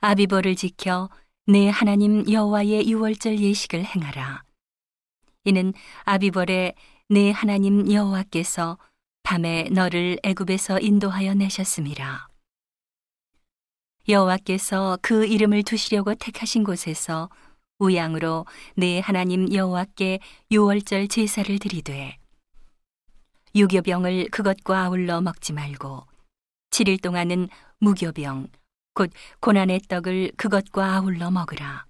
아비보를 지켜 내 하나님 여호와의 유월절 예식을 행하라. 이는 아비벌에 내 하나님 여호와께서 밤에 너를 애굽에서 인도하여 내셨음이라. 여호와께서 그 이름을 두시려고 택하신 곳에서 우양으로 내 하나님 여호와께 유월절 제사를 드리되 유교병을 그것과 아울러 먹지 말고 7일 동안은 무교병 곧 고난의 떡을 그것과 아울러 먹으라.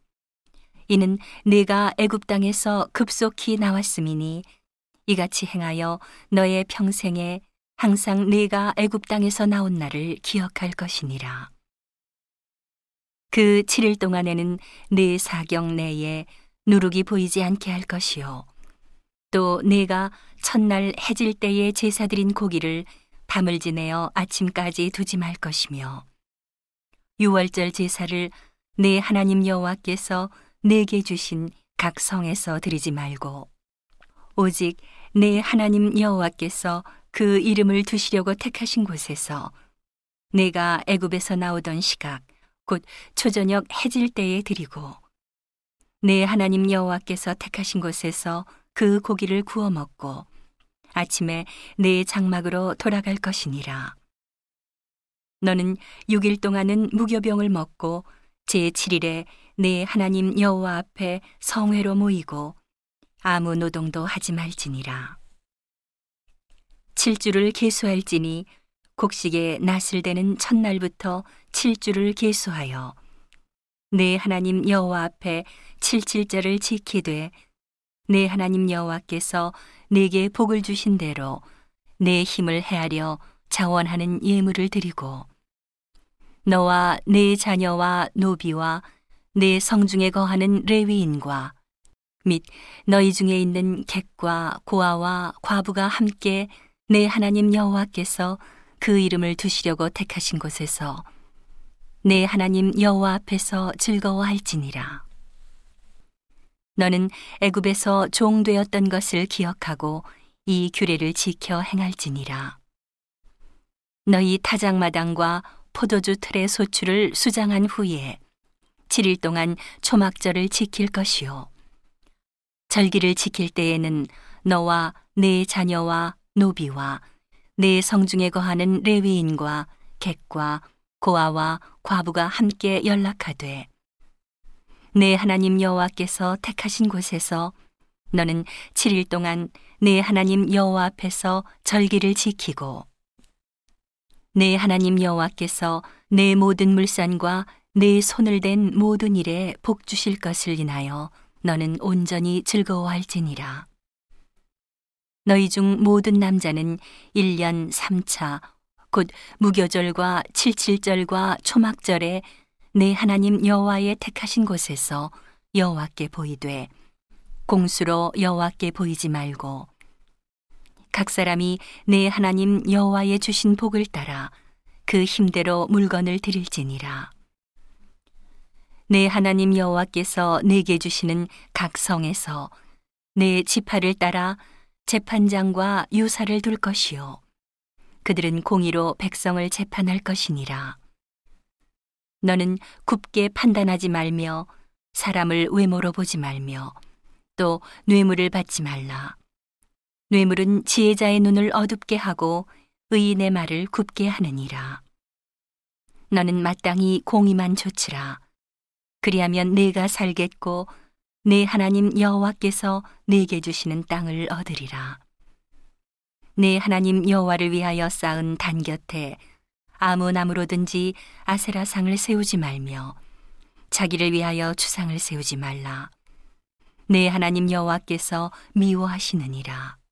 이는 네가 애굽 땅에서 급속히 나왔음이니 이같이 행하여 너의 평생에 항상 네가 애굽 땅에서 나온 날을 기억할 것이니라. 그 7일 동안에는 네 사경 내에 누룩이 보이지 않게 할 것이요. 또 네가 첫날 해질 때에 제사드린 고기를 밤을 지내어 아침까지 두지 말 것이며 유월절 제사를 네 하나님 여호와께서 네게 주신 각 성에서 드리지 말고 오직 네 하나님 여호와께서 그 이름을 두시려고 택하신 곳에서 네가 애굽에서 나오던 시각 곧 초저녁 해질 때에 드리고 네 하나님 여호와께서 택하신 곳에서 그 고기를 구워 먹고 아침에 네 장막으로 돌아갈 것이니라. 너는 6일 동안은 무교병을 먹고 제7일에 네 하나님 여호와 앞에 성회로 모이고 아무 노동도 하지 말지니라. 7주를 계수할지니 곡식에 낫을 대는 첫날부터 7주를 계수하여 네 하나님 여호와 앞에 7일절을 지키되 네 하나님 여호와께서 네게 복을 주신 대로 네 힘을 헤아려 자원하는 예물을 드리고 너와 네 자녀와 노비와 네 성중에 거하는 레위인과 및 너희 중에 있는 객과 고아와 과부가 함께 네 하나님 여호와께서 그 이름을 두시려고 택하신 곳에서 네 하나님 여호와 앞에서 즐거워할지니라. 너는 애굽에서 종되었던 것을 기억하고 이 규례를 지켜 행할지니라. 너희 타작마당과 포도주 틀의 소출을 수장한 후에 7일 동안 초막절을 지킬 것이요. 절기를 지킬 때에는 너와 네 자녀와 노비와 네 성중에 거하는 레위인과 객과 고아와 과부가 함께 연락하되 네 하나님 여호와께서 택하신 곳에서 너는 7일 동안 네 하나님 여호와 앞에서 절기를 지키고 네 하나님 여호와께서 네 모든 물산과 네 손을 댄 모든 일에 복 주실 것을 인하여 너는 온전히 즐거워할지니라. 너희 중 모든 남자는 1년 3차 곧 무교절과 칠칠절과 초막절에 네 하나님 여호와의 택하신 곳에서 여호와께 보이되 공수로 여호와께 보이지 말고 각 사람이 네 하나님 여호와의 주신 복을 따라 그 힘대로 물건을 드릴지니라. 네 하나님 여호와께서 네게 주시는 각 성에서 네 지파를 따라 재판장과 유사를 둘 것이요. 그들은 공의로 백성을 재판할 것이니라. 너는 굽게 판단하지 말며 사람을 외모로 보지 말며 또 뇌물을 받지 말라. 뇌물은 지혜자의 눈을 어둡게 하고 의인의 말을 굽게 하느니라. 너는 마땅히 공의만 조치라. 그리하면 네가 살겠고 네 하나님 여호와께서 네게 주시는 땅을 얻으리라. 네 하나님 여호와를 위하여 쌓은 단곁에 아무 나무로든지 아세라상을 세우지 말며 자기를 위하여 추상을 세우지 말라. 네 하나님 여호와께서 미워하시느니라.